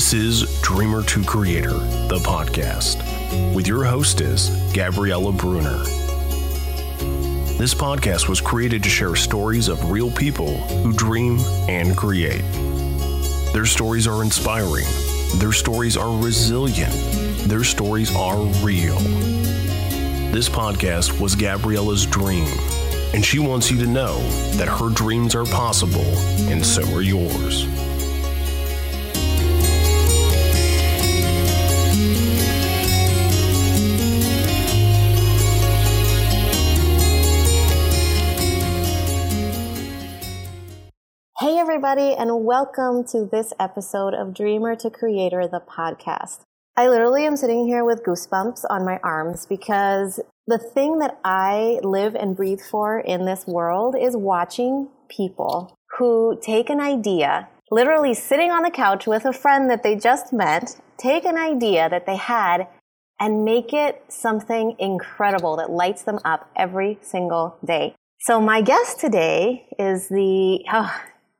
This is Dreamer to Creator, the podcast, with your hostess, Gabriella Brunner. This podcast was created to share stories of real people who dream and create. Their stories are inspiring. Their stories are resilient. Their stories are real. This podcast was Gabriella's dream, and she wants you to know that her dreams are possible, and so are yours. Hey everybody, and welcome to this episode of Dreamer to Creator, the podcast. I literally am sitting here with goosebumps on my arms because the thing that I live and breathe for in this world is watching people who take an idea, literally sitting on the couch with a friend that they just met, take an idea that they had and make it something incredible that lights them up every single day. So my guest today is the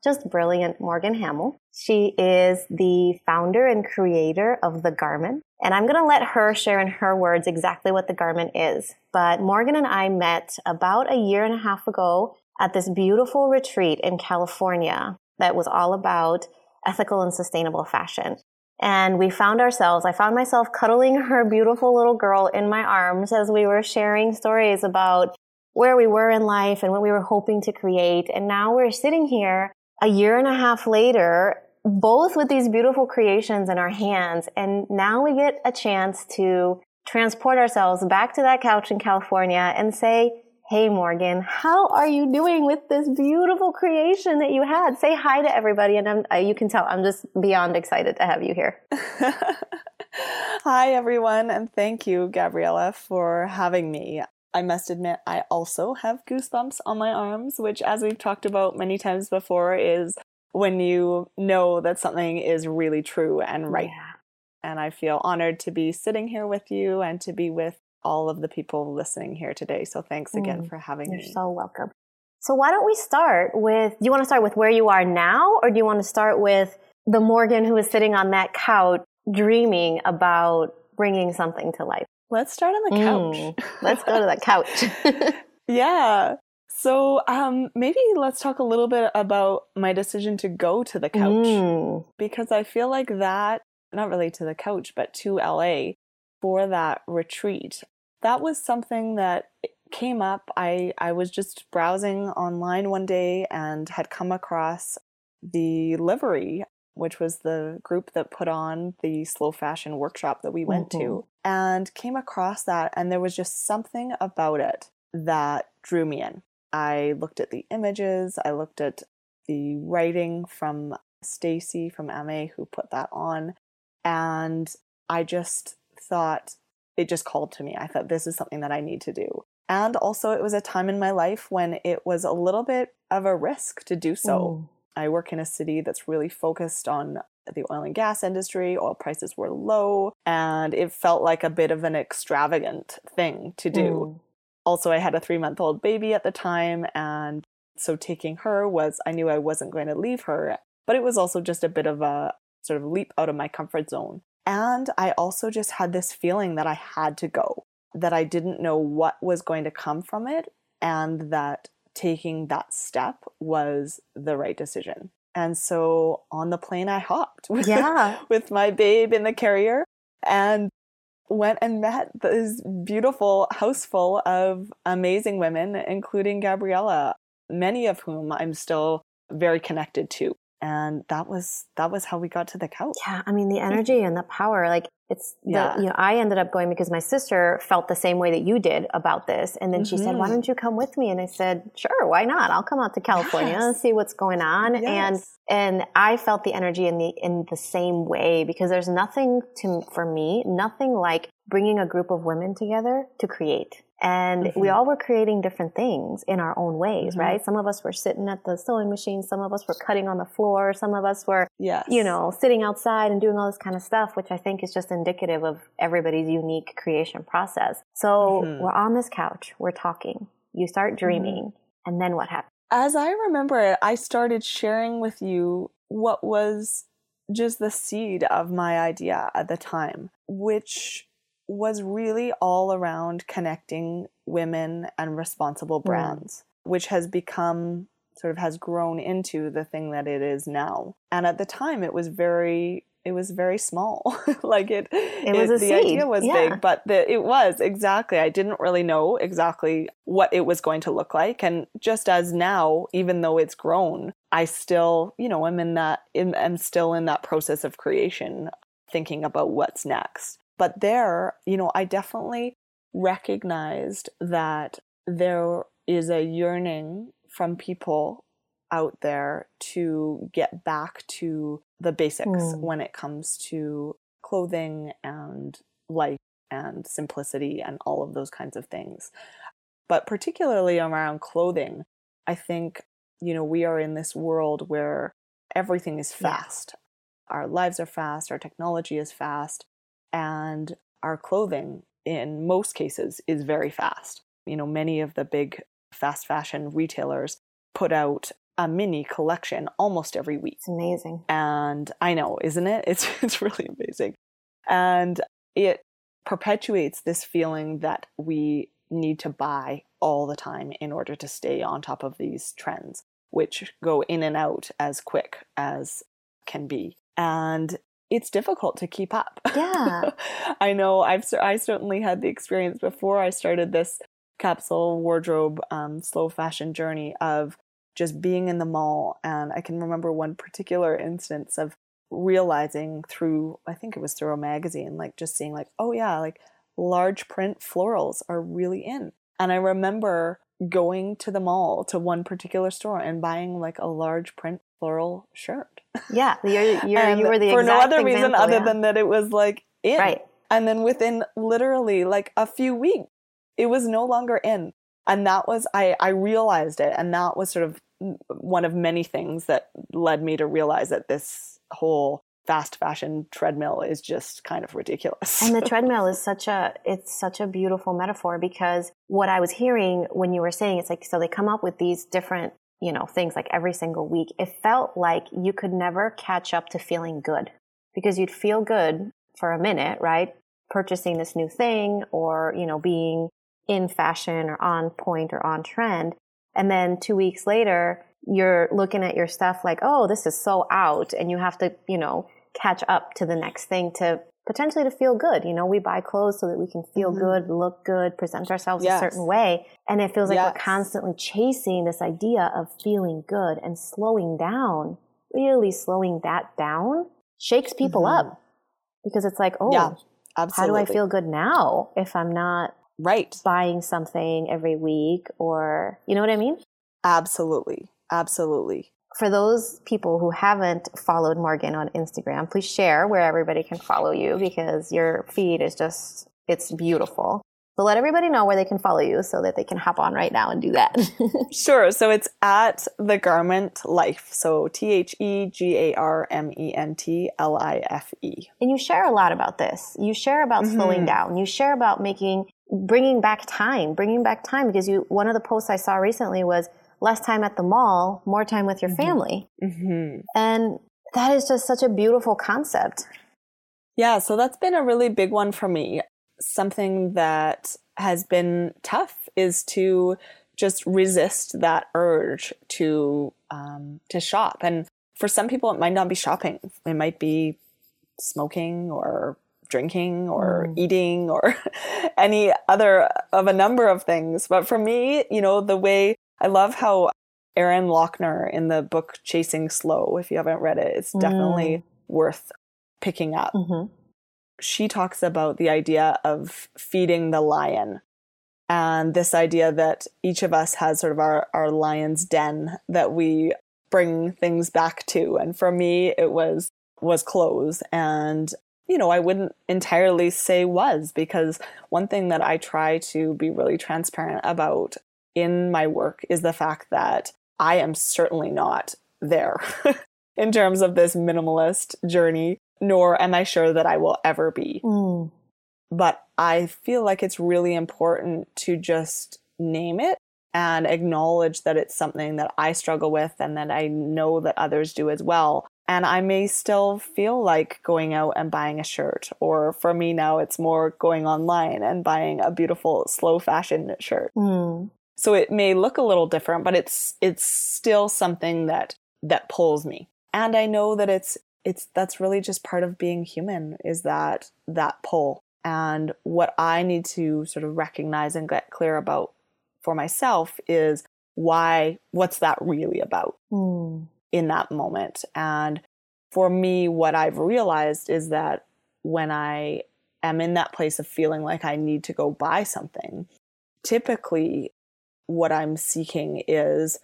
just brilliant Morgan Hamill. She is the founder and creator of The Garment, and I'm going to let her share in her words exactly what The Garment is. But Morgan and I met about a year and a half ago at this beautiful retreat in California that was all about ethical and sustainable fashion. And we found ourselves, I found myself cuddling her beautiful little girl in my arms as we were sharing stories about where we were in life and what we were hoping to create. And now we're sitting here a year and a half later, both with these beautiful creations in our hands, and now we get a chance to transport ourselves back to that couch in California and say, hey, Morgan, how are you doing with this beautiful creation that you had? Say hi to everybody, and you can tell I'm just beyond excited to have you here. Hi, everyone, and thank you, Gabriella, for having me. I must admit, I also have goosebumps on my arms, which, as we've talked about many times before, is when you know that something is really true and right. Yeah. And I feel honored to be sitting here with you and to be with all of the people listening here today. So thanks again for having me. You're so welcome. So why don't we start with, do you want to start with where you are now, or do you want to start with the Morgan who is sitting on that couch dreaming about bringing something to life? Let's start on the couch. Let's go to the couch. Yeah. So maybe let's talk a little bit about my decision to go to the couch, because I feel like that, not really to the couch, but to LA for that retreat. That was something that came up. I was just browsing online one day and had come across the livery, which was the group that put on the slow fashion workshop that we went to, and came across that. And there was just something about it that drew me in. I looked at the images. I looked at the writing from Stacy, from Amé, who put that on. And I just thought, it just called to me. I thought, this is something that I need to do. And also it was a time in my life when it was a little bit of a risk to do so. I work in a city that's really focused on the oil and gas industry. Oil prices were low, and it felt like a bit of an extravagant thing to do. Also, I had a 3-month-old baby at the time, and so taking her was, I knew I wasn't going to leave her, but it was also just a bit of a sort of leap out of my comfort zone. And I also just had this feeling that I had to go, that I didn't know what was going to come from it, and that taking that step was the right decision. And so on the plane, I hopped with my babe in the carrier and went and met this beautiful house full of amazing women, including Gabriella, many of whom I'm still very connected to. And that was how we got to the couch. Yeah, I mean, the energy and the power, like it's, the, you know, I ended up going because my sister felt the same way that you did about this. And then she said, why don't you come with me? And I said, sure, why not? I'll come out to California and see what's going on. Yes. And I felt the energy in the same way, because there's nothing like bringing a group of women together to create. And we all were creating different things in our own ways, right? Some of us were sitting at the sewing machine. Some of us were cutting on the floor. Some of us were, you know, sitting outside and doing all this kind of stuff, which I think is just indicative of everybody's unique creation process. So we're on this couch. We're talking. You start dreaming. And then what happened? As I remember it, I started sharing with you what was just the seed of my idea at the time, which was really all around connecting women and responsible brands, which has become, sort of has grown into the thing that it is now. And at the time it was very small. Like the idea was big, but it was exactly, I didn't really know exactly what it was going to look like. And just as now, even though it's grown, I still, I'm still in that process of creation, thinking about what's next. But there, I definitely recognized that there is a yearning from people out there to get back to the basics when it comes to clothing and life and simplicity and all of those kinds of things. But particularly around clothing, I think, we are in this world where everything is fast. Yeah. Our lives are fast, our technology is fast, and our clothing in most cases is very fast. Many of the big fast fashion retailers put out a mini collection almost every week. It's amazing. And I know, isn't it? It's really amazing. And it perpetuates this feeling that we need to buy all the time in order to stay on top of these trends, which go in and out as quick as can be. And it's difficult to keep up. Yeah. I know I certainly had the experience before I started this capsule wardrobe, slow fashion journey of just being in the mall. And I can remember one particular instance of realizing through a magazine, seeing large print florals are really in. And I remember going to the mall to one particular store and buying a large print floral shirt. Yeah. You were the for exact no other example, reason other yeah. than that it was in. Right. And then within literally a few weeks, it was no longer in. And that was, I realized it. And that was sort of one of many things that led me to realize that this whole fast fashion treadmill is just kind of ridiculous. And the treadmill is such a beautiful metaphor, because what I was hearing when you were saying, so they come up with these different, things every single week. It felt like you could never catch up to feeling good, because you'd feel good for a minute, right? Purchasing this new thing or, being in fashion or on point or on trend. And then 2 weeks later, you're looking at your stuff this is so out, and you have to, catch up to the next thing to potentially to feel good. We buy clothes so that we can feel mm-hmm. good, look good, present ourselves yes. a certain way. And it feels like yes. we're constantly chasing this idea of feeling good, and really slowing that down shakes people mm-hmm. up, because it's yeah, absolutely. How do I feel good now if I'm not right. buying something every week, or you know what I mean? Absolutely. Absolutely. For those people who haven't followed Morgan on Instagram, please share where everybody can follow you, because your feed is just, it's beautiful. So let everybody know where they can follow you so that they can hop on right now and do that. Sure. So it's at The Garment Life. So TheGarmentLife. And you share a lot about this. You share about mm-hmm. slowing down. You share about bringing back time, because one of the posts I saw recently was less time at the mall, more time with your mm-hmm. family. Mm-hmm. And that is just such a beautiful concept. Yeah. So that's been a really big one for me. Something that has been tough is to just resist that urge to shop. And for some people, it might not be shopping. It might be smoking or drinking or eating or any other of a number of things. But for me, the way I love how Erin Lochner in the book Chasing Slow, if you haven't read it, it's definitely worth picking up. Mm-hmm. She talks about the idea of feeding the lion, and this idea that each of us has sort of our lion's den that we bring things back to. And for me, it was clothes. And I wouldn't entirely say was, because one thing that I try to be really transparent about in my work is the fact that I am certainly not there in terms of this minimalist journey, nor am I sure that I will ever be. Mm. But I feel like it's really important to just name it and acknowledge that it's something that I struggle with and that I know that others do as well. And I may still feel like going out and buying a shirt, or for me now, it's more going online and buying a beautiful slow fashion shirt. Mm. So it may look a little different, but it's still something that pulls me. And I know that that's really just part of being human, is that pull. And what I need to sort of recognize and get clear about for myself is what's that really about in that moment. And for me, what I've realized is that when I am in that place of feeling like I need to go buy something, typically what I'm seeking is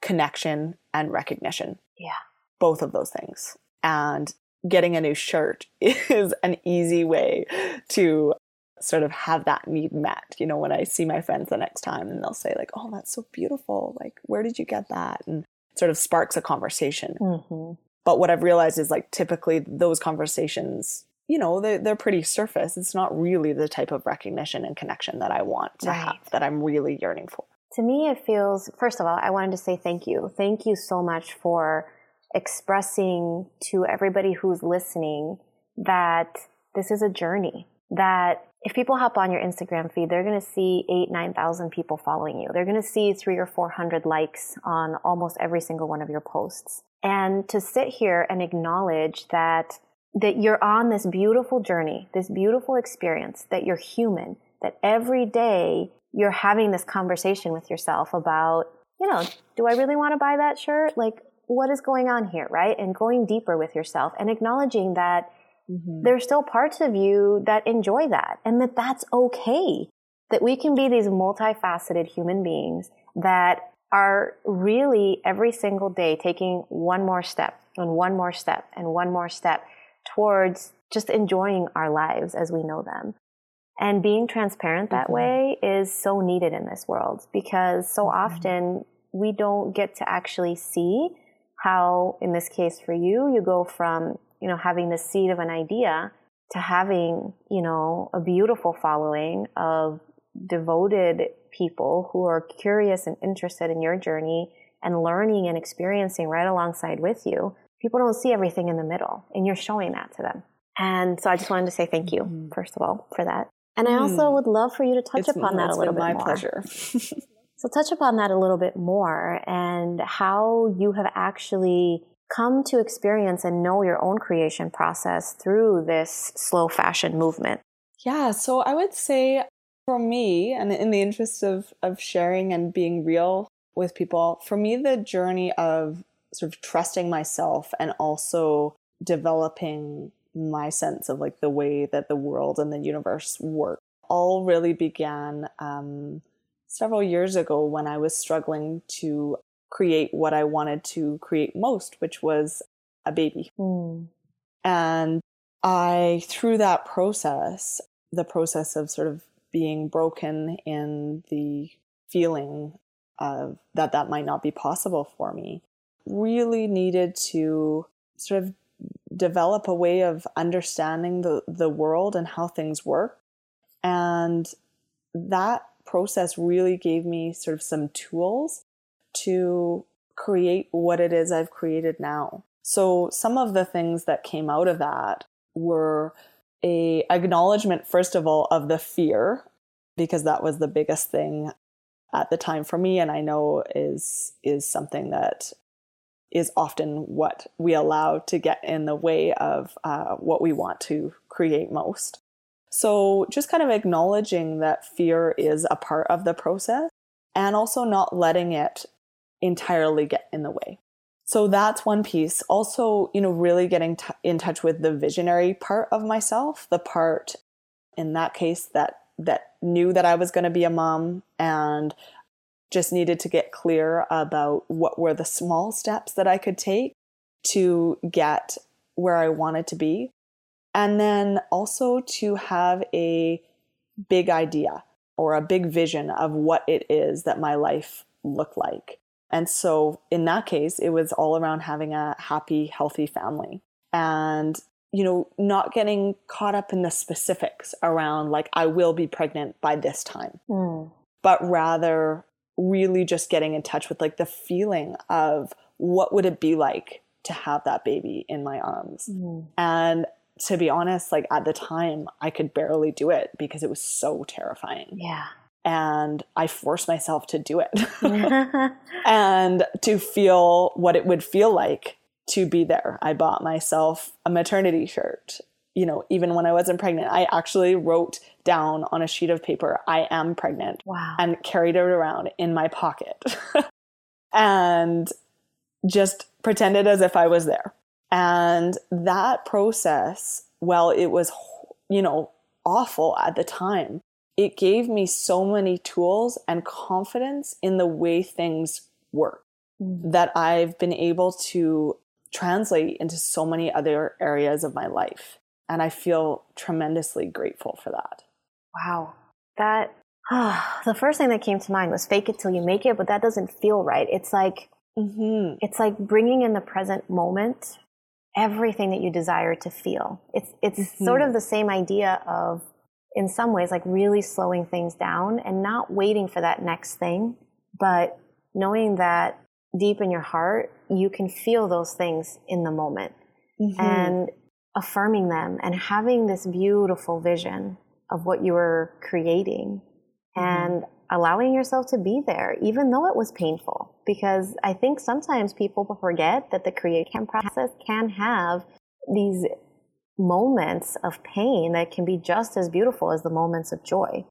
connection and recognition. Yeah. Both of those things. And getting a new shirt is an easy way to sort of have that need met. You know, when I see my friends the next time and they'll say like, oh, that's so beautiful. Like, where did you get that? And it sort of sparks a conversation. Mm-hmm. But what I've realized is like typically those conversations, you know, they're pretty surface. It's not really the type of recognition and connection that I want to have, that I'm really yearning for. To me, it feels, first of all, I wanted to say thank you. Thank you so much for expressing to everybody who's listening that this is a journey, that if people hop on your Instagram feed, they're going to see 8,000-9,000 people following you. They're going to see 300 or 400 likes on almost every single one of your posts. And to sit here and acknowledge that you're on this beautiful journey, this beautiful experience, that you're human, that every day you're having this conversation with yourself about, you know, do I really want to buy that shirt? Like, what is going on here, right? And going deeper with yourself and acknowledging that there's still parts of you that enjoy that, and that that's okay, that we can be these multifaceted human beings that are really every single day taking one more step and one more step and one more step towards just enjoying our lives as we know them. And being transparent that way is so needed in this world, because so often we don't get to actually see how, in this case for you, you go from, you know, having the seed of an idea to having, you know, a beautiful following of devoted people who are curious and interested in your journey and learning and experiencing right alongside with you. People don't see everything in the middle, and you're showing that to them. And so I just wanted to say thank you, first of all, for that. And I also would love for you to touch upon that a little bit more. It's been my pleasure. So touch upon that a little bit more, and how you have actually come to experience and know your own creation process through this slow fashion movement. Yeah, so I would say for me, and in the interest of sharing and being real with people, for me, the journey of sort of trusting myself and also developing my sense of like the way that the world and the universe work all really began several years ago when I was struggling to create what I wanted to create most, which was a baby. Mm. And I, through that process, the process of sort of being broken in the feeling of that might not be possible for me, really needed to sort of develop a way of understanding the world and how things work. And that process really gave me sort of some tools to create what it is I've created now. So some of the things that came out of that were an acknowledgement, first of all, of the fear, because that was the biggest thing at the time for me, and I know is something that is often what we allow to get in the way of what we want to create most. So just kind of acknowledging that fear is a part of the process, and also not letting it entirely get in the way. So that's one piece. Also, you know, really getting in touch with the visionary part of myself, the part in that case that knew that I was going to be a mom and just needed to get clear about what were the small steps that I could take to get where I wanted to be. And then also to have a big idea or a big vision of what it is that my life looked like. And so in that case, it was all around having a happy, healthy family. And, you know, not getting caught up in the specifics around like, I will be pregnant by this time, but rather really just getting in touch with like the feeling of what would it be like to have that baby in my arms. Mm. And to be honest, like at the time I could barely do it because it was so terrifying. Yeah. And I forced myself to do it and to feel what it would feel like to be there. I bought myself a maternity shirt. You know, even when I wasn't pregnant, I actually wrote down on a sheet of paper, I am pregnant. Wow. And carried it around in my pocket and just pretended as if I was there. And that process, while it was, you know, awful at the time, it gave me so many tools and confidence in the way things work that I've been able to translate into so many other areas of my life. And I feel tremendously grateful for that. Wow. That, the first thing that came to mind was fake it till you make it, but that doesn't feel right. It's like, it's like bringing in the present moment, everything that you desire to feel. It's sort of the same idea of, in some ways, like really slowing things down and not waiting for that next thing, but knowing that deep in your heart, you can feel those things in the moment. Mm-hmm. And affirming them and having this beautiful vision of what you were creating and allowing yourself to be there, even though it was painful. Because I think sometimes people forget that the creative process can have these moments of pain that can be just as beautiful as the moments of joy.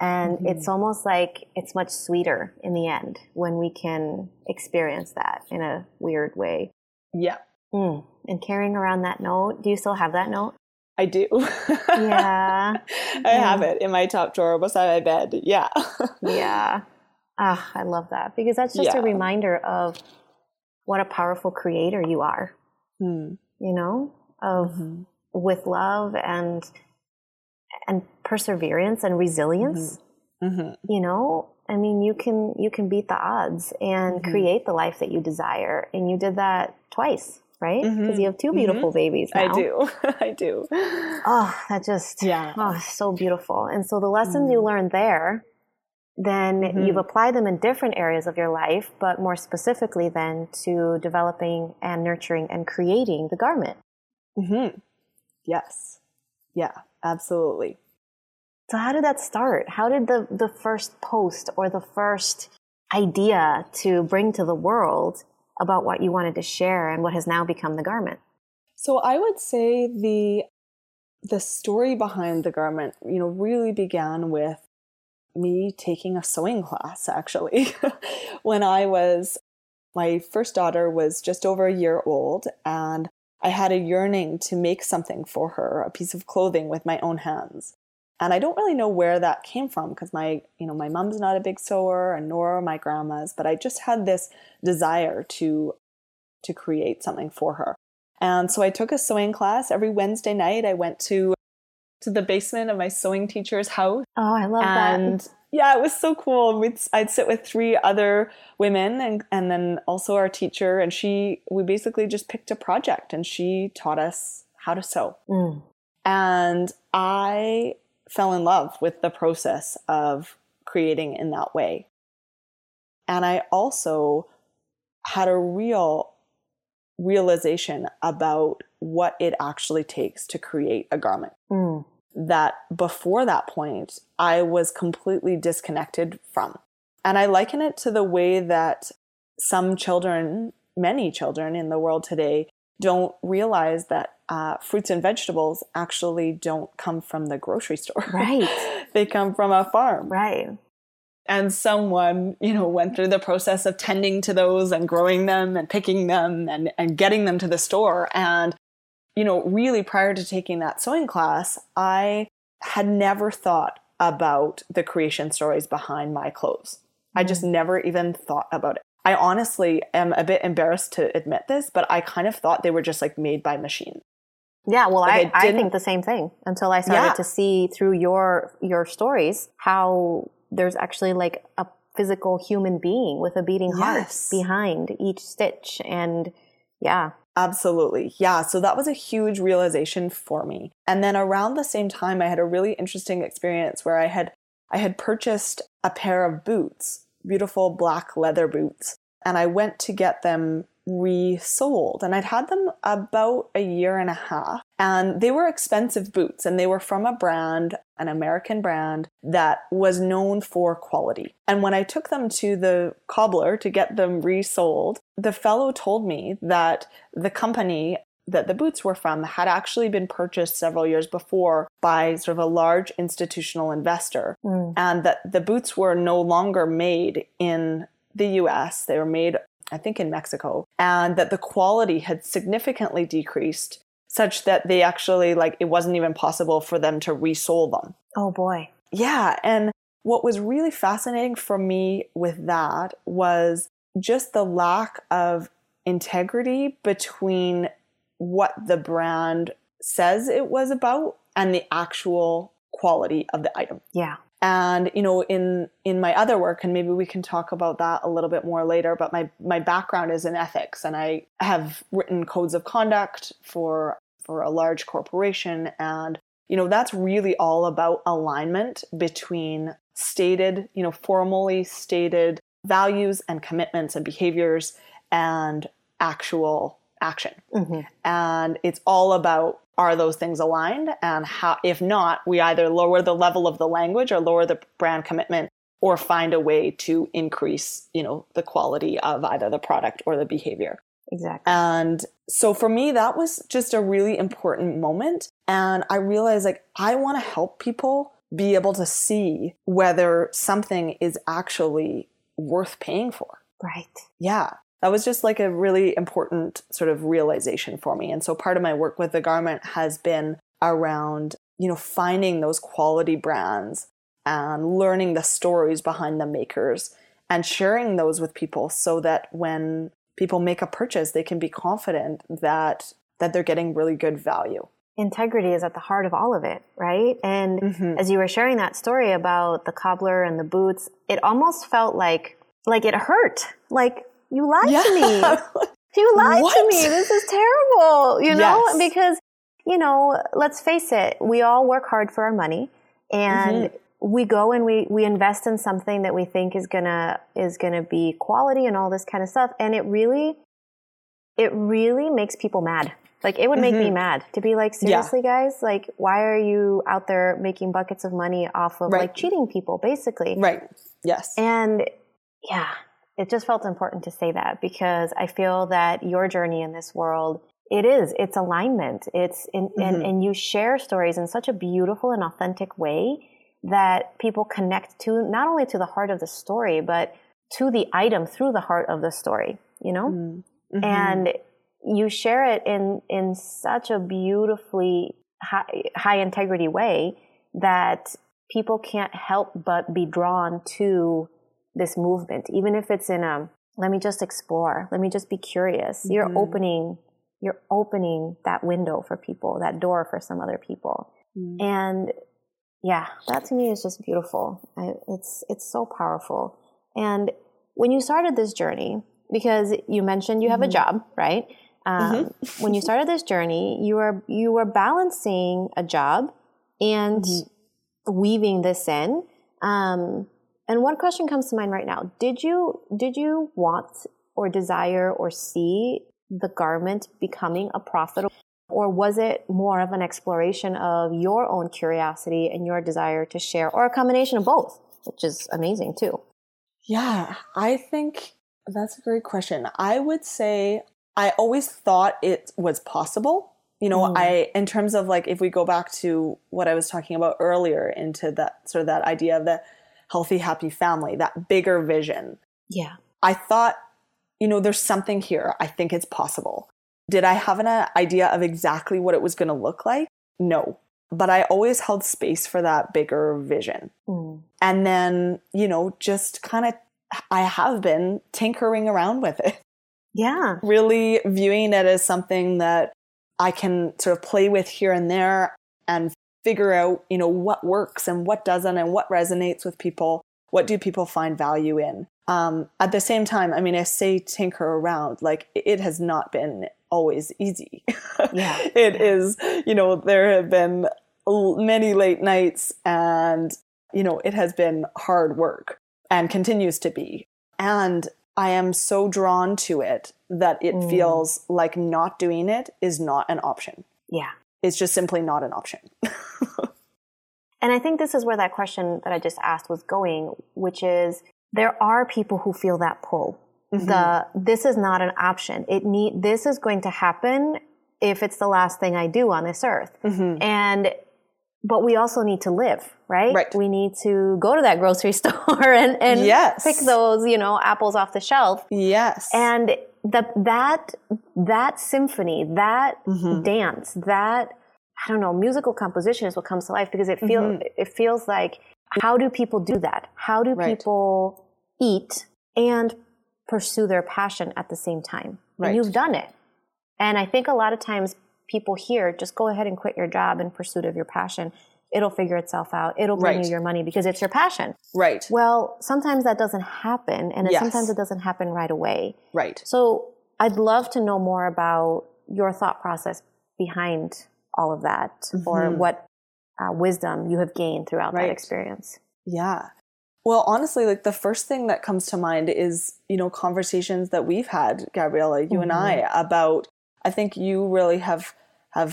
And it's almost like it's much sweeter in the end when we can experience that in a weird way. Yeah. Mm. And carrying around that note. Do you still have that note? I do. Yeah. I have it in my top drawer beside my bed. Yeah. Yeah. Ah, I love that because that's just a reminder of what a powerful creator you are, you know, of with love and perseverance and resilience, you know, I mean, you can beat the odds and create the life that you desire. And you did that twice. Right? Because you have two beautiful babies now. I do. I do. Oh, that just, so beautiful. And so the lessons you learned there, then you've applied them in different areas of your life, but more specifically then to developing and nurturing and creating the garment. Mm-hmm. Yes. Yeah, absolutely. So how did that start? How did the first post or the first idea to bring to the world about what you wanted to share and what has now become the garment? So I would say the story behind the garment, you know, really began with me taking a sewing class, actually. When my first daughter was just over a year old, and I had a yearning to make something for her, a piece of clothing with my own hands. And I don't really know where that came from because my mom's not a big sewer and nor my grandma's, but I just had this desire to create something for her. And so I took a sewing class every Wednesday night. I went to the basement of my sewing teacher's house. Oh, I love that. Yeah, it was so cool. I'd sit with three other women and then also our teacher, and we basically just picked a project and she taught us how to sew. Mm. And I fell in love with the process of creating in that way. And I also had a real realization about what it actually takes to create a garment. Mm. That before that point, I was completely disconnected from. And I liken it to the way that many children in the world today don't realize that fruits and vegetables actually don't come from the grocery store. Right. They come from a farm. Right. And someone, you know, went through the process of tending to those and growing them and picking them and getting them to the store. And, you know, really prior to taking that sewing class, I had never thought about the creation stories behind my clothes. Mm-hmm. I just never even thought about it. I honestly am a bit embarrassed to admit this, but I kind of thought they were just like made by machine. Yeah, well, like I think the same thing until I started to see through your stories how there's actually like a physical human being with a beating heart behind each stitch. And yeah. Absolutely. Yeah. So that was a huge realization for me. And then around the same time, I had a really interesting experience where I had purchased a pair of boots, beautiful black leather boots. And I went to get them resold, and I'd had them about a year and a half, and they were expensive boots, and they were from a brand, an American brand that was known for quality. And when I took them to the cobbler to get them resold, the fellow told me that the company that the boots were from had actually been purchased several years before by sort of a large institutional investor, and that the boots were no longer made in the US. They were made, I think, in Mexico, and that the quality had significantly decreased such that they actually, like, it wasn't even possible for them to resole them. Oh boy. Yeah. And what was really fascinating for me with that was just the lack of integrity between what the brand says it was about and the actual quality of the item. Yeah. And, you know, in my other work, and maybe we can talk about that a little bit more later, but my background is in ethics, and I have written codes of conduct for a large corporation. And, you know, that's really all about alignment between stated, you know, formally stated values and commitments and behaviors and actual action. Mm-hmm. And it's all about, are those things aligned? And how, if not, we either lower the level of the language or lower the brand commitment or find a way to increase, you know, the quality of either the product or the behavior. Exactly. And so for me, that was just a really important moment. And I realized, like, I want to help people be able to see whether something is actually worth paying for. Right. Yeah. That was just like a really important sort of realization for me. And so part of my work with The Garment has been around, you know, finding those quality brands and learning the stories behind the makers and sharing those with people so that when people make a purchase, they can be confident that they're getting really good value. Integrity is at the heart of all of it, right? And as you were sharing that story about the cobbler and the boots, it almost felt like it hurt. Like, you lied to me. You lied to me. This is terrible, you know, because, you know, let's face it, we all work hard for our money, and we go and we invest in something that we think is going to be quality and all this kind of stuff. And it really makes people mad. Like, it would make me mad to be like, seriously, guys, like, why are you out there making buckets of money off of like cheating people, basically? Right. Yes. And yeah. It just felt important to say that, because I feel that your journey in this world, it's alignment. It's and you share stories in such a beautiful and authentic way that people connect to, not only to the heart of the story, but to the item through the heart of the story, you know? Mm-hmm. And you share it in such a beautifully high integrity way that people can't help but be drawn to this movement, even if it's in a, let me just explore, let me just be curious. Mm-hmm. You're opening that window for people, that door for some other people. Mm-hmm. And yeah, that to me is just beautiful. It's so powerful. And when you started this journey, because you mentioned you have a job, right? When you started this journey, you were balancing a job and weaving this in. And one question comes to mind right now. Did you want or desire or see The Garment becoming a profitable, or was it more of an exploration of your own curiosity and your desire to share, or a combination of both, which is amazing too? Yeah, I think that's a great question. I would say I always thought it was possible. You know, I, in terms of, like, if we go back to what I was talking about earlier, into that sort of that idea of the healthy, happy family, that bigger vision. Yeah. I thought, you know, there's something here. I think it's possible. Did I have an idea of exactly what it was going to look like? No. But I always held space for that bigger vision. And then, you know, just kind of, I have been tinkering around with it. Yeah. Really viewing it as something that I can sort of play with here and there and figure out, you know, what works and what doesn't and what resonates with people. What do people find value in? At the same time, I mean, I say tinker around, like, it has not been always easy. Yeah. It is, you know, there have been many late nights, and, you know, it has been hard work and continues to be. And I am so drawn to it that it feels like not doing it is not an option. Yeah. It's just simply not an option. And I think this is where that question that I just asked was going, which is there are people who feel that pull. Mm-hmm. This is not an option. This is going to happen if it's the last thing I do on this earth. Mm-hmm. But we also need to live, right? Right. We need to go to that grocery store and yes. pick those, apples off the shelf. Yes. And that symphony, that mm-hmm. dance, that, I don't know, musical composition is what comes to life because it feels mm-hmm. it feels like, how do people do that? How do right. people eat and pursue their passion at the same time? Right. And you've done it. And I think a lot of times people hear, just go ahead and quit your job in pursuit of your passion. It'll figure itself out. It'll bring right. you your money because it's your passion. Right. Well, sometimes that doesn't happen. And yes. sometimes it doesn't happen right away. Right. So I'd love to know more about your thought process behind all of that mm-hmm. or what wisdom you have gained throughout right. that experience. Yeah. Well, honestly, the first thing that comes to mind is, conversations that we've had, Gabriella, you mm-hmm. and I, about, I think you really have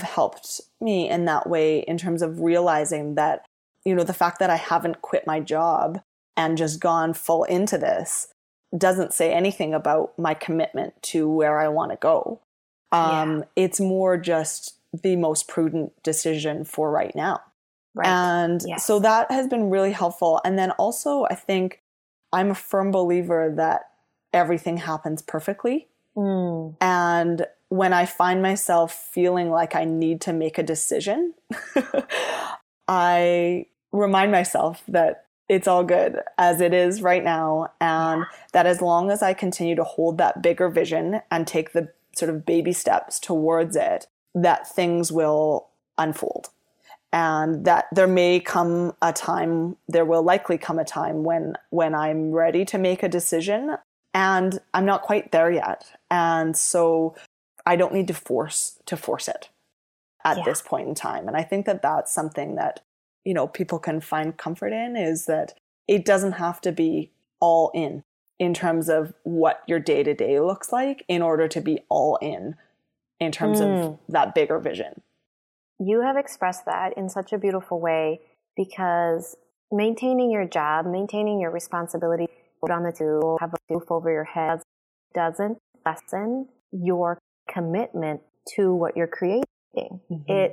helped me in that way in terms of realizing that, the fact that I haven't quit my job and just gone full into this doesn't say anything about my commitment to where I want to go. It's more just the most prudent decision for right now. Right. And yes. so that has been really helpful. And then also, I think I'm a firm believer that everything happens perfectly. Mm. And when I find myself feeling like I need to make a decision, I remind myself that it's all good as it is right now. And yeah. that as long as I continue to hold that bigger vision and take the sort of baby steps towards it, that things will unfold. And that there will likely come a time when I'm ready to make a decision and I'm not quite there yet. And so I don't need to force it at yeah. this point in time. And I think that that's something that, people can find comfort in, is that it doesn't have to be all in terms of what your day-to-day looks like in order to be all in terms of that bigger vision. You have expressed that in such a beautiful way, because maintaining your job, maintaining your responsibility, put on the tool, have a roof over your head, doesn't lessen your commitment to what you're creating. Mm-hmm.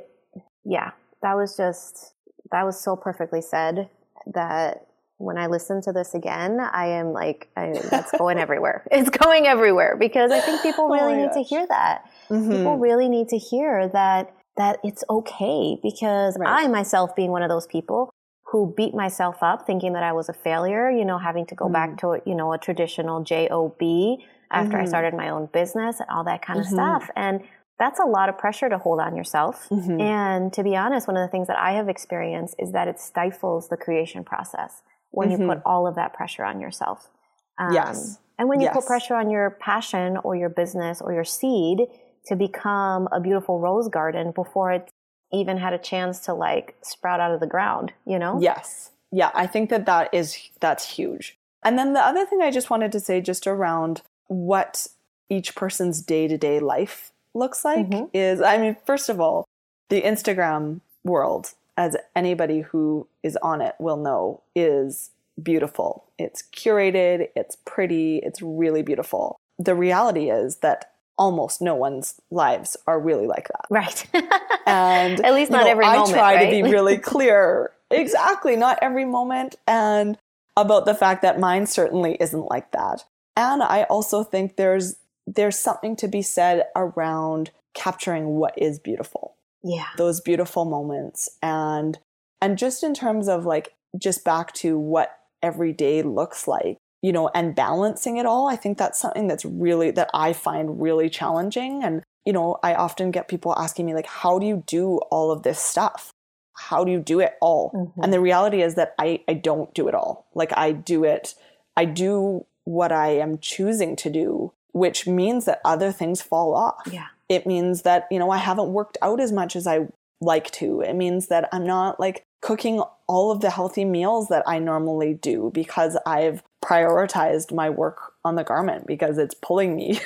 That was so perfectly said that when I listen to this again, I am like, that's going everywhere. It's going everywhere, because I think people really need to hear that. Mm-hmm. People really need to hear that it's okay, because right. I myself being one of those people who beat myself up thinking that I was a failure, having to go mm-hmm. back to, a traditional job after mm-hmm. I started my own business and all that kind of mm-hmm. stuff. And that's a lot of pressure to hold on yourself. Mm-hmm. And to be honest, one of the things that I have experienced is that it stifles the creation process when mm-hmm. you put all of that pressure on yourself. Yes. And when you yes. put pressure on your passion or your business or your seed to become a beautiful rose garden before it even had a chance to sprout out of the ground, Yes. Yeah. I think that's huge. And then the other thing I just wanted to say just around what each person's day-to-day life looks like mm-hmm. is, first of all, the Instagram world, as anybody who is on it will know, is beautiful. It's curated, it's pretty, it's really beautiful. The reality is that almost no one's lives are really like that. Right. And at least not every moment. I try right? to be really clear. Exactly. Not every moment. And about the fact that mine certainly isn't like that. And I also think there's something to be said around capturing what is beautiful. Yeah. Those beautiful moments. And just in terms of just back to what every day looks like, and balancing it all, I think that's something that's really, that I find really challenging. And, I often get people asking me how do you do all of this stuff? How do you do it all? Mm-hmm. And the reality is that I don't do it all. I do what I am choosing to do, which means that other things fall off. Yeah. It means that, I haven't worked out as much as I like to. It means that I'm not cooking all of the healthy meals that I normally do because I've prioritized my work on the garment because it's pulling me.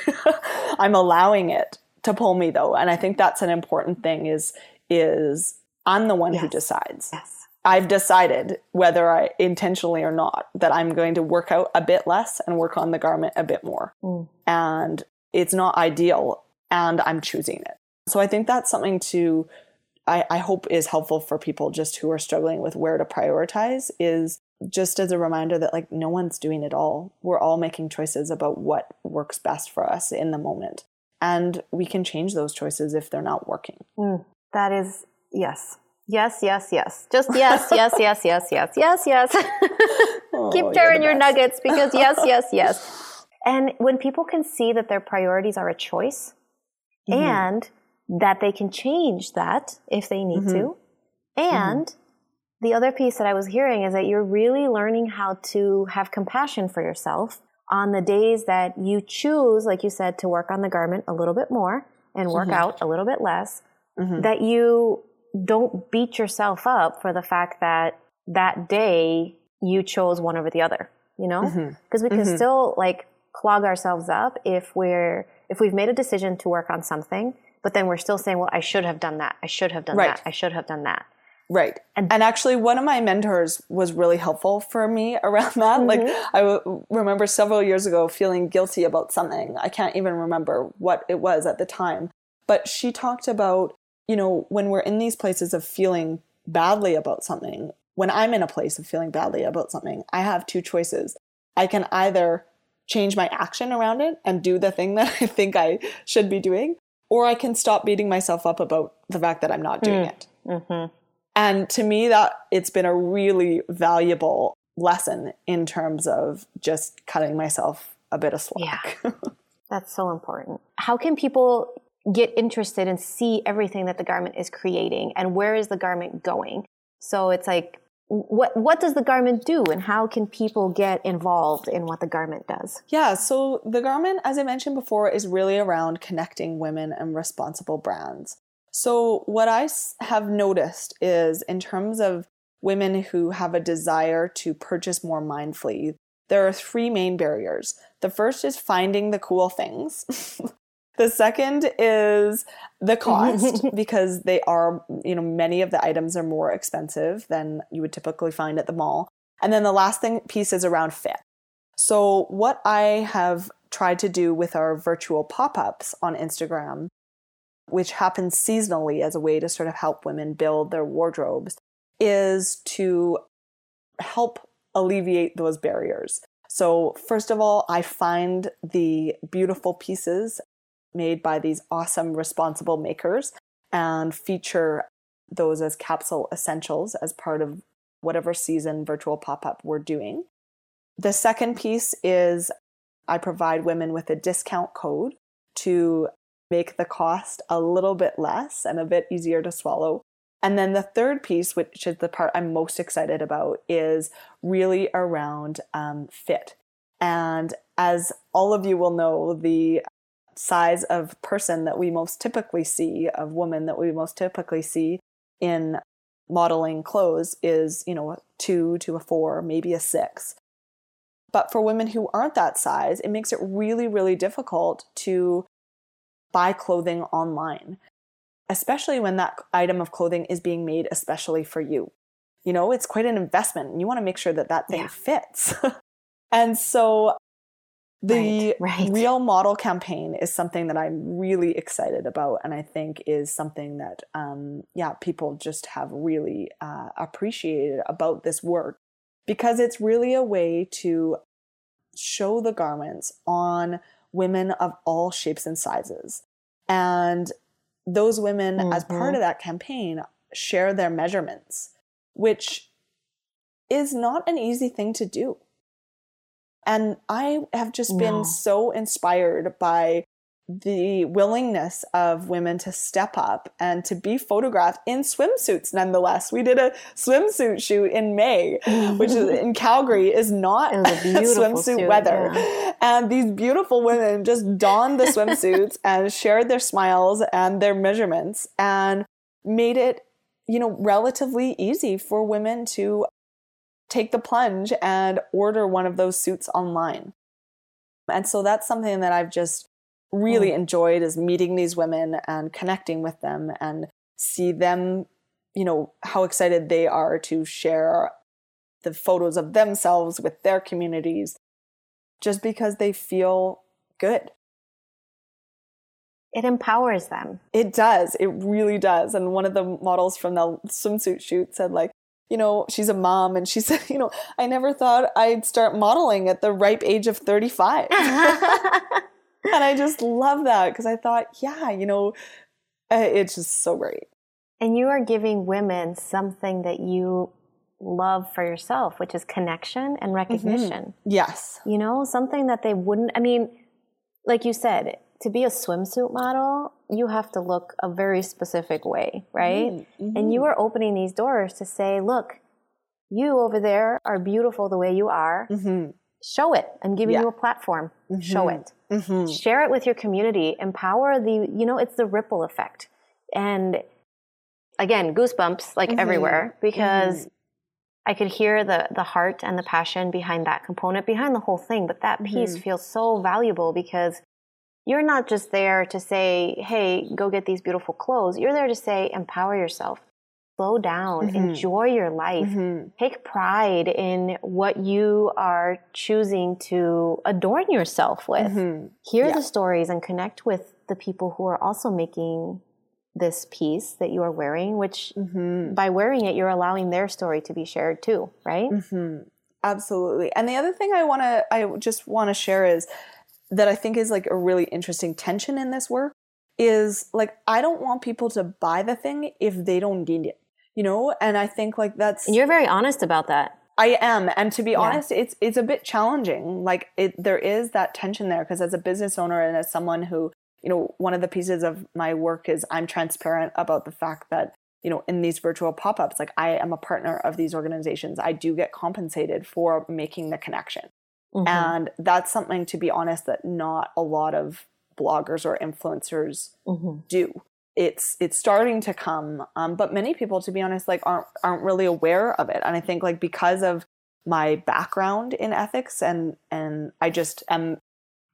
I'm allowing it to pull me though. And I think that's an important thing is I'm the one who decides. Yes. I've decided, whether I intentionally or not, that I'm going to work out a bit less and work on the garment a bit more. Mm. And it's not ideal, and I'm choosing it. So I think that's something to, I hope is helpful for people just who are struggling with where to prioritize, is just as a reminder that like no one's doing it all. We're all making choices about what works best for us in the moment. And we can change those choices if they're not working. Mm, that is, yes. Yes, yes, yes. Just yes, yes, yes, yes, yes, yes, yes. Keep sharing your nuggets, because yes, yes, yes. And when people can see that their priorities are a choice, mm-hmm. and that they can change that if they need mm-hmm. to. And mm-hmm. the other piece that I was hearing is that you're really learning how to have compassion for yourself on the days that you choose, like you said, to work on the garment a little bit more and work mm-hmm. out a little bit less, mm-hmm. that you don't beat yourself up for the fact that that day you chose one over the other, you know? Because mm-hmm. we can mm-hmm. still like clog ourselves up if we've made a decision to work on something, but then we're still saying, well, I should have done that. I should have done that. I should have done that. Right. And actually, one of my mentors was really helpful for me around that. Mm-hmm. Like, I remember several years ago feeling guilty about something. I can't even remember what it was at the time. But she talked about, you know, when we're in these places of feeling badly about something, when I'm in a place of feeling badly about something, I have two choices. I can either change my action around it and do the thing that I think I should be doing, or I can stop beating myself up about the fact that I'm not doing it. Mm-hmm. And to me, that it's been a really valuable lesson in terms of just cutting myself a bit of slack. Yeah. That's so important. How can people get interested and see everything that the garment is creating, and where is the garment going? So it's like, what does the garment do, and how can people get involved in what the garment does? Yeah, so the garment, as I mentioned before, is really around connecting women and responsible brands. So what I have noticed is, in terms of women who have a desire to purchase more mindfully, there are three main barriers. The first is finding the cool things. The second is the cost, because they are, you know, many of the items are more expensive than you would typically find at the mall. And then the last piece is around fit. So what I have tried to do with our virtual pop-ups on Instagram, which happens seasonally as a way to sort of help women build their wardrobes, is to help alleviate those barriers. So first of all, I find the beautiful pieces made by these awesome responsible makers and feature those as capsule essentials as part of whatever season virtual pop-up we're doing. The second piece is I provide women with a discount code to make the cost a little bit less and a bit easier to swallow. And then the third piece, which is the part I'm most excited about, is really around fit. And as all of you will know, the size of person that we most typically see, of woman that we most typically see in modeling clothes is, you know, 2 to a 4, maybe a 6. But for women who aren't that size, it makes it really, really difficult to buy clothing online, especially when that item of clothing is being made especially for you. You know, it's quite an investment, and you want to make sure that that thing fits. And so the Real Model campaign is something that I'm really excited about, and I think is something that, people just have really appreciated about this work, because it's really a way to show the garments on women of all shapes and sizes. And those women, mm-hmm. as part of that campaign, share their measurements, which is not an easy thing to do. And I have just been so inspired by the willingness of women to step up and to be photographed in swimsuits nonetheless. We did a swimsuit shoot in May, which is in Calgary, is not swimsuit suit, weather. Yeah. And these beautiful women just donned the swimsuits and shared their smiles and their measurements, and made it, you know, relatively easy for women to take the plunge and order one of those suits online. And so that's something that I've just really enjoyed, is meeting these women and connecting with them and see them, you know, how excited they are to share the photos of themselves with their communities, just because they feel good. It empowers them. It does. It really does. And one of the models from the swimsuit shoot said, like, you know, she's a mom, and she said, you know, I never thought I'd start modeling at the ripe age of 35. And I just love that, because I thought, yeah, you know, it's just so great. And you are giving women something that you love for yourself, which is connection and recognition. Mm-hmm. Yes. You know, something that they wouldn't, I mean, like you said, to be a swimsuit model, you have to look a very specific way, right? Mm-hmm. And you are opening these doors to say, look, you over there are beautiful the way you are. Mm-hmm. Show it. I'm giving you a platform. Mm-hmm. Show it. Mm-hmm. Share it with your community. Empower the, you know, it's the ripple effect. And again, goosebumps like everywhere, because I could hear the heart and the passion behind that component, behind the whole thing. But that piece feels so valuable, because you're not just there to say, hey, go get these beautiful clothes. You're there to say, empower yourself, slow down, enjoy your life, take pride in what you are choosing to adorn yourself with. Hear the stories and connect with the people who are also making this piece that you are wearing, which by wearing it, you're allowing their story to be shared too, right? Mm-hmm. Absolutely. And the other thing I just want to share is, that I think is like a really interesting tension in this work, is like, I don't want people to buy the thing if they don't need it, you know? And I think like that's... And you're very honest about that. I am. And to be honest, it's a bit challenging. Like there is that tension there, because as a business owner and as someone who, you know, one of the pieces of my work is I'm transparent about the fact that, you know, in these virtual pop-ups, like I am a partner of these organizations. I do get compensated for making the connection. Mm-hmm. And that's something, to be honest, that not a lot of bloggers or influencers do. It's starting to come, but many people, to be honest, like aren't really aware of it. And I think like because of my background in ethics and I just am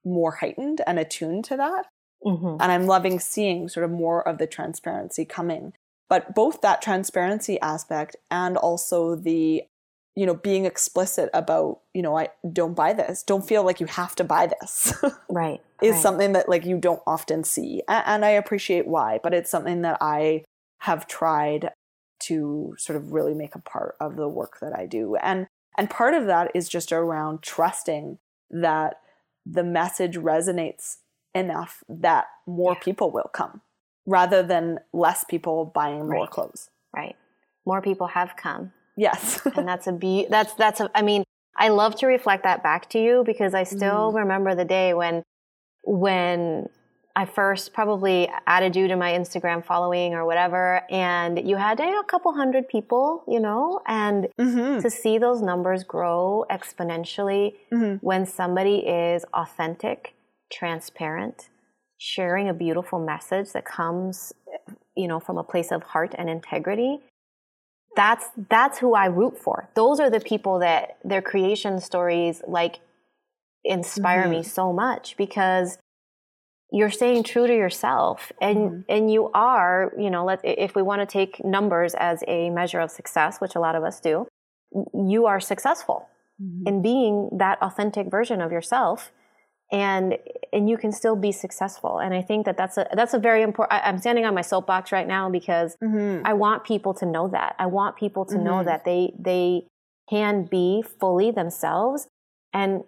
more heightened and attuned to that, and I'm loving seeing sort of more of the transparency coming. But both that transparency aspect and also the, you know, being explicit about, you know, I don't buy this. Don't feel like you have to buy this. Right. Is something that like you don't often see. And I appreciate why, but it's something that I have tried to sort of really make a part of the work that I do. And part of that is just around trusting that the message resonates enough that more people will come, rather than less people buying more clothes. Right. More people have come. Yes. And I mean, I love to reflect that back to you, because I still remember the day when I first probably added you to my Instagram following or whatever, and you had a couple hundred people, you know, and to see those numbers grow exponentially when somebody is authentic, transparent, sharing a beautiful message that comes, you know, from a place of heart and integrity. That's who I root for. Those are the people that their creation stories like inspire me so much, because you're staying true to yourself and you are, you know, if we want to take numbers as a measure of success, which a lot of us do, you are successful in being that authentic version of yourself, and you can still be successful. And I think that's a very important, I'm standing on my soapbox right now, because I want people to know that. I want people to know that they can be fully themselves and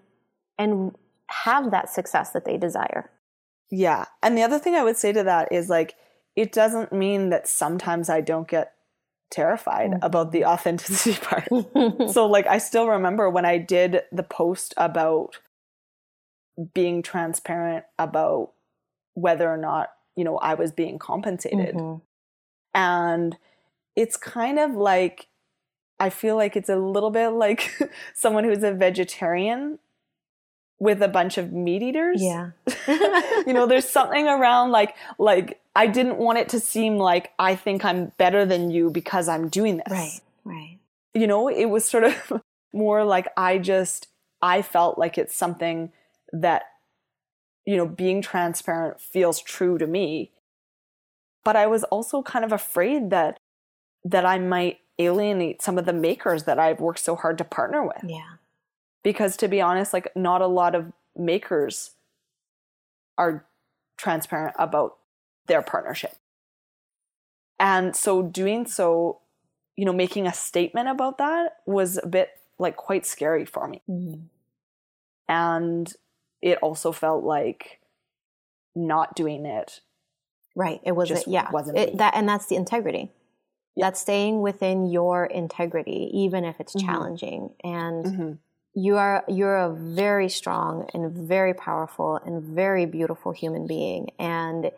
have that success that they desire. Yeah. And the other thing I would say to that is like, it doesn't mean that sometimes I don't get terrified about the authenticity part. So like, I still remember when I did the post about being transparent about whether or not, you know, I was being compensated. And it's kind of like, I feel like it's a little bit like someone who's a vegetarian with a bunch of meat eaters. Yeah. You know, there's something around like I didn't want it to seem like I think I'm better than you because I'm doing this. Right, right. You know, it was sort of more like I felt like it's something that you know, being transparent feels true to me. But I was also kind of afraid that I might alienate some of the makers that I've worked so hard to partner with. Yeah. Because to be honest, like, not a lot of makers are transparent about their partnership. And so doing so, you know, making a statement about that was a bit like quite scary for me. Mm-hmm. And it also felt like not doing it. Right. It wasn't, just yeah. Wasn't it, that, and that's the integrity. Yeah. That's staying within your integrity, even if it's mm-hmm. challenging. And mm-hmm. you're a very strong and very powerful and very beautiful human being. And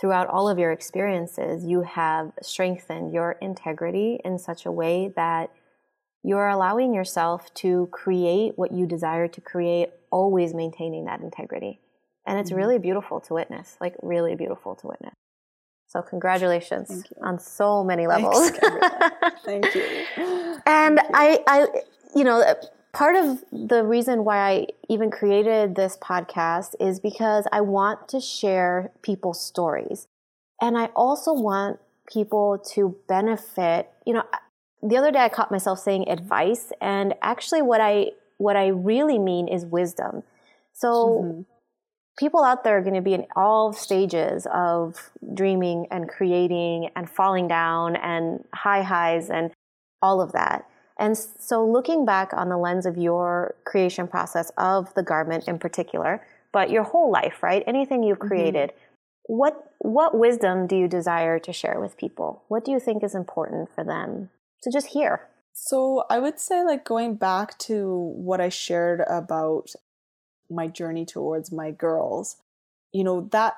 throughout all of your experiences, you have strengthened your integrity in such a way that you're allowing yourself to create what you desire to create, always maintaining that integrity. And it's mm-hmm. really beautiful to witness, like really beautiful to witness. So congratulations on so many levels. Thanks, thank you. And thank you. I, you know, part of the reason why I even created this podcast is because I want to share people's stories. And I also want people to benefit, you know. The other day I caught myself saying advice, and actually what I really mean is wisdom. So mm-hmm. people out there are going to be in all stages of dreaming and creating and falling down and high highs and all of that. And so looking back on the lens of your creation process of the garment in particular, but your whole life, right? Anything you've created, mm-hmm. what wisdom do you desire to share with people? What do you think is important for them to just hear? So I would say, like, going back to what I shared about my journey towards my girls, you know, that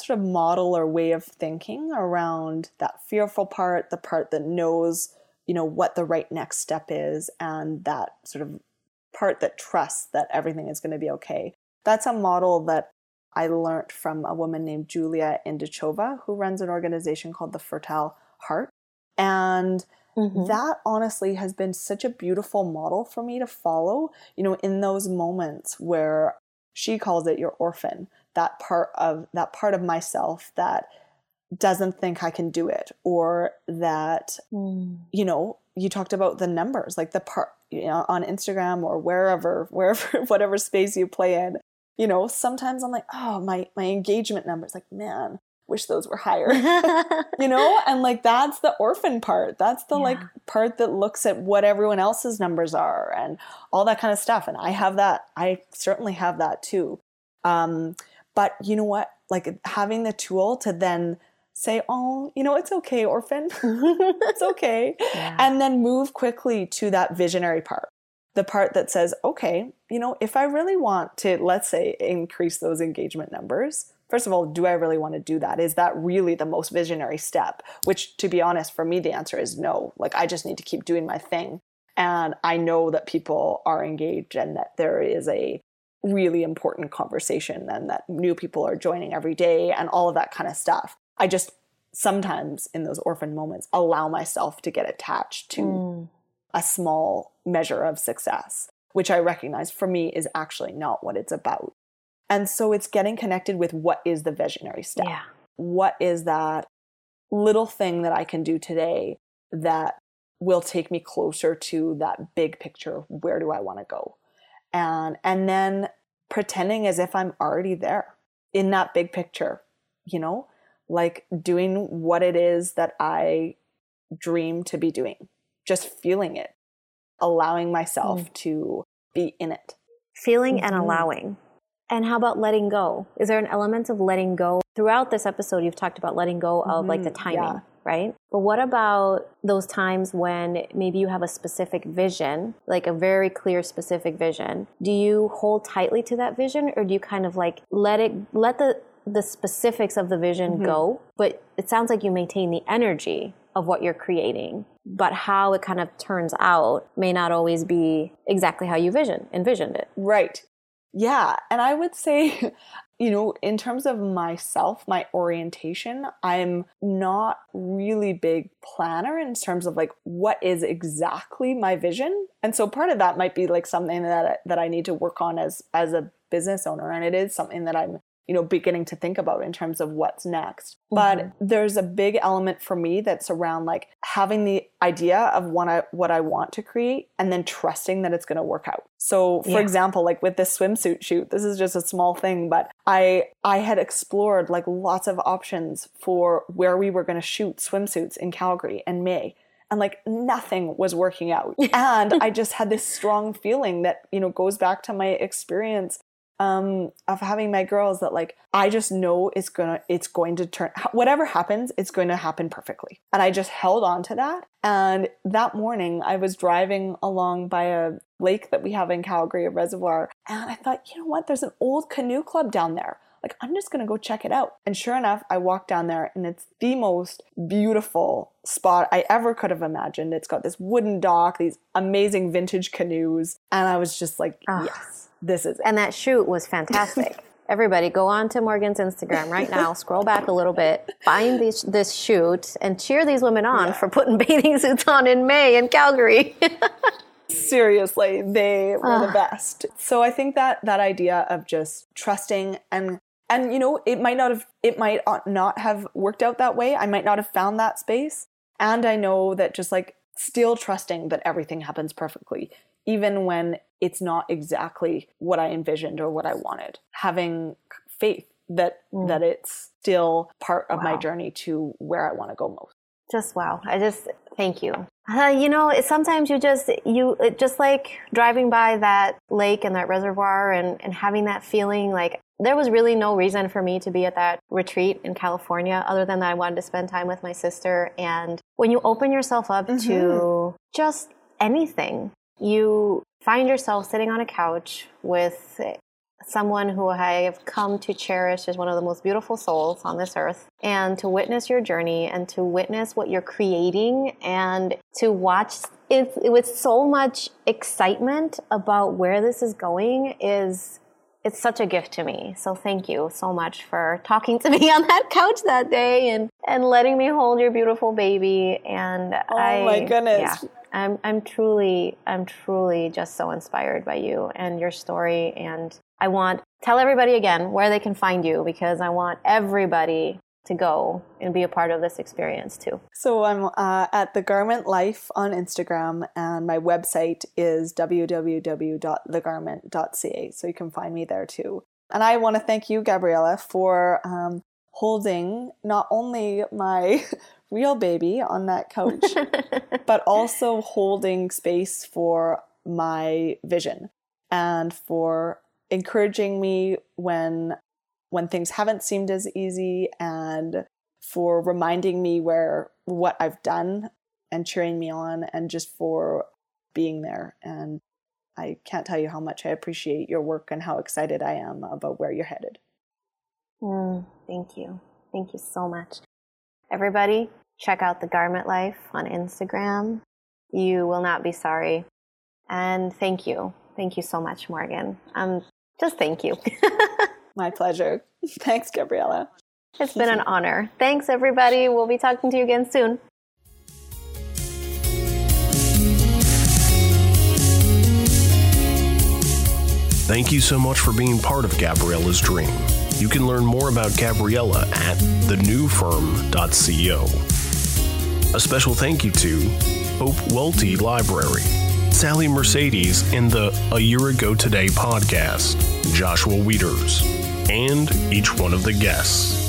sort of model or way of thinking around that fearful part, the part that knows, you know, what the right next step is, and that sort of part that trusts that everything is going to be okay. That's a model that I learned from a woman named Julia Indichova, who runs an organization called the Fertile Heart. And mm-hmm. that honestly has been such a beautiful model for me to follow, you know, in those moments where she calls it your orphan, that part of myself that doesn't think I can do it, or that, you know, you talked about the numbers, like the part, you know, on Instagram or wherever, whatever space you play in, you know, sometimes I'm like, oh, my engagement numbers, like, man, wish those were higher, you know? And like, that's the orphan part. That's the like part that looks at what everyone else's numbers are and all that kind of stuff. And I have that. I certainly have that too. But you know what? Like, having the tool to then say, oh, you know, it's okay, orphan. It's okay. Yeah. And then move quickly to that visionary part. The part that says, okay, you know, if I really want to, let's say, increase those engagement numbers, first of all, do I really want to do that? Is that really the most visionary step? Which, to be honest, for me, the answer is no. Like, I just need to keep doing my thing. And I know that people are engaged and that there is a really important conversation and that new people are joining every day and all of that kind of stuff. I just sometimes in those orphan moments allow myself to get attached to a small measure of success, which I recognize for me is actually not what it's about. And so it's getting connected with what is the visionary step? Yeah. What is that little thing that I can do today that will take me closer to that big picture? Where do I want to go? And then pretending as if I'm already there in that big picture, you know, like doing what it is that I dream to be doing, just feeling it, allowing myself to be in it. Feeling and allowing. And how about letting go? Is there an element of letting go? Throughout this episode, you've talked about letting go of like the timing, right? But what about those times when maybe you have a specific vision, like a very clear specific vision? Do you hold tightly to that vision, or do you kind of like let the specifics of the vision go? But it sounds like you maintain the energy of what you're creating, but how it kind of turns out may not always be exactly how you envisioned it. Right. Yeah. And I would say You know, in terms of myself, my orientation, I'm not really big planner in terms of like, what is exactly my vision? And so part of that might be like something that I need to work on as a business owner. And it is something that I'm, you know, beginning to think about in terms of what's next. Mm-hmm. But there's a big element for me that's around like having the idea of what I want to create and then trusting that it's going to work out. So for example, like with this swimsuit shoot, this is just a small thing, but I had explored like lots of options for where we were going to shoot swimsuits in Calgary in May. And like nothing was working out. And I just had this strong feeling that, you know, goes back to my experience of having my girls that like, I just know it's going to turn, whatever happens, it's going to happen perfectly. And I just held on to that. And that morning I was driving along by a lake that we have in Calgary, a reservoir. And I thought, you know what, there's an old canoe club down there. Like, I'm just going to go check it out. And sure enough, I walked down there and it's the most beautiful spot I ever could have imagined. It's got this wooden dock, these amazing vintage canoes. And I was just like, yes. This is it. And that shoot was fantastic. Everybody, go on to Morgan's Instagram right now. Scroll back a little bit. Find this shoot and cheer these women on for putting bathing suits on in May in Calgary. Seriously, they were the best. So I think that idea of just trusting and you know, it might not have worked out that way. I might not have found that space. And I know that just like still trusting that everything happens perfectly, even when it's not exactly what I envisioned or what I wanted. Having faith that it's still part of my journey to where I want to go most. Just wow. Thank you. You know, sometimes you just like driving by that lake and that reservoir and having that feeling like there was really no reason for me to be at that retreat in California other than that I wanted to spend time with my sister. And when you open yourself up to just anything, you find yourself sitting on a couch with someone who I have come to cherish as one of the most beautiful souls on this earth, and to witness your journey and to witness what you're creating and to watch it with so much excitement about where this is going it's such a gift to me. So thank you so much for talking to me on that couch that day and letting me hold your beautiful baby. And my goodness. Yeah. I'm truly just so inspired by you and your story. And tell everybody again where they can find you, because I want everybody to go and be a part of this experience too. So I'm at The Garment Life on Instagram, and my website is www.thegarment.ca. So you can find me there too. And I want to thank you, Gabriella, for holding not only my real baby on that couch, but also holding space for my vision and for encouraging me when things haven't seemed as easy, and for reminding me what I've done and cheering me on, and just for being there. And I can't tell you how much I appreciate your work and how excited I am about where you're headed. Thank you. Thank you so much. Everybody, check out The Garment Life on Instagram. You will not be sorry. And thank you. Thank you so much, Morgan. Just thank you. My pleasure. Thanks, Gabriella. It's been an honor. Thanks, everybody. We'll be talking to you again soon. Thank you so much for being part of Gabriella's dream. You can learn more about Gabriella at thenewfirm.co. A special thank you to Hope Welty Library, Sally Mercedes in the A Year Ago Today podcast, Joshua Weeters, and each one of the guests.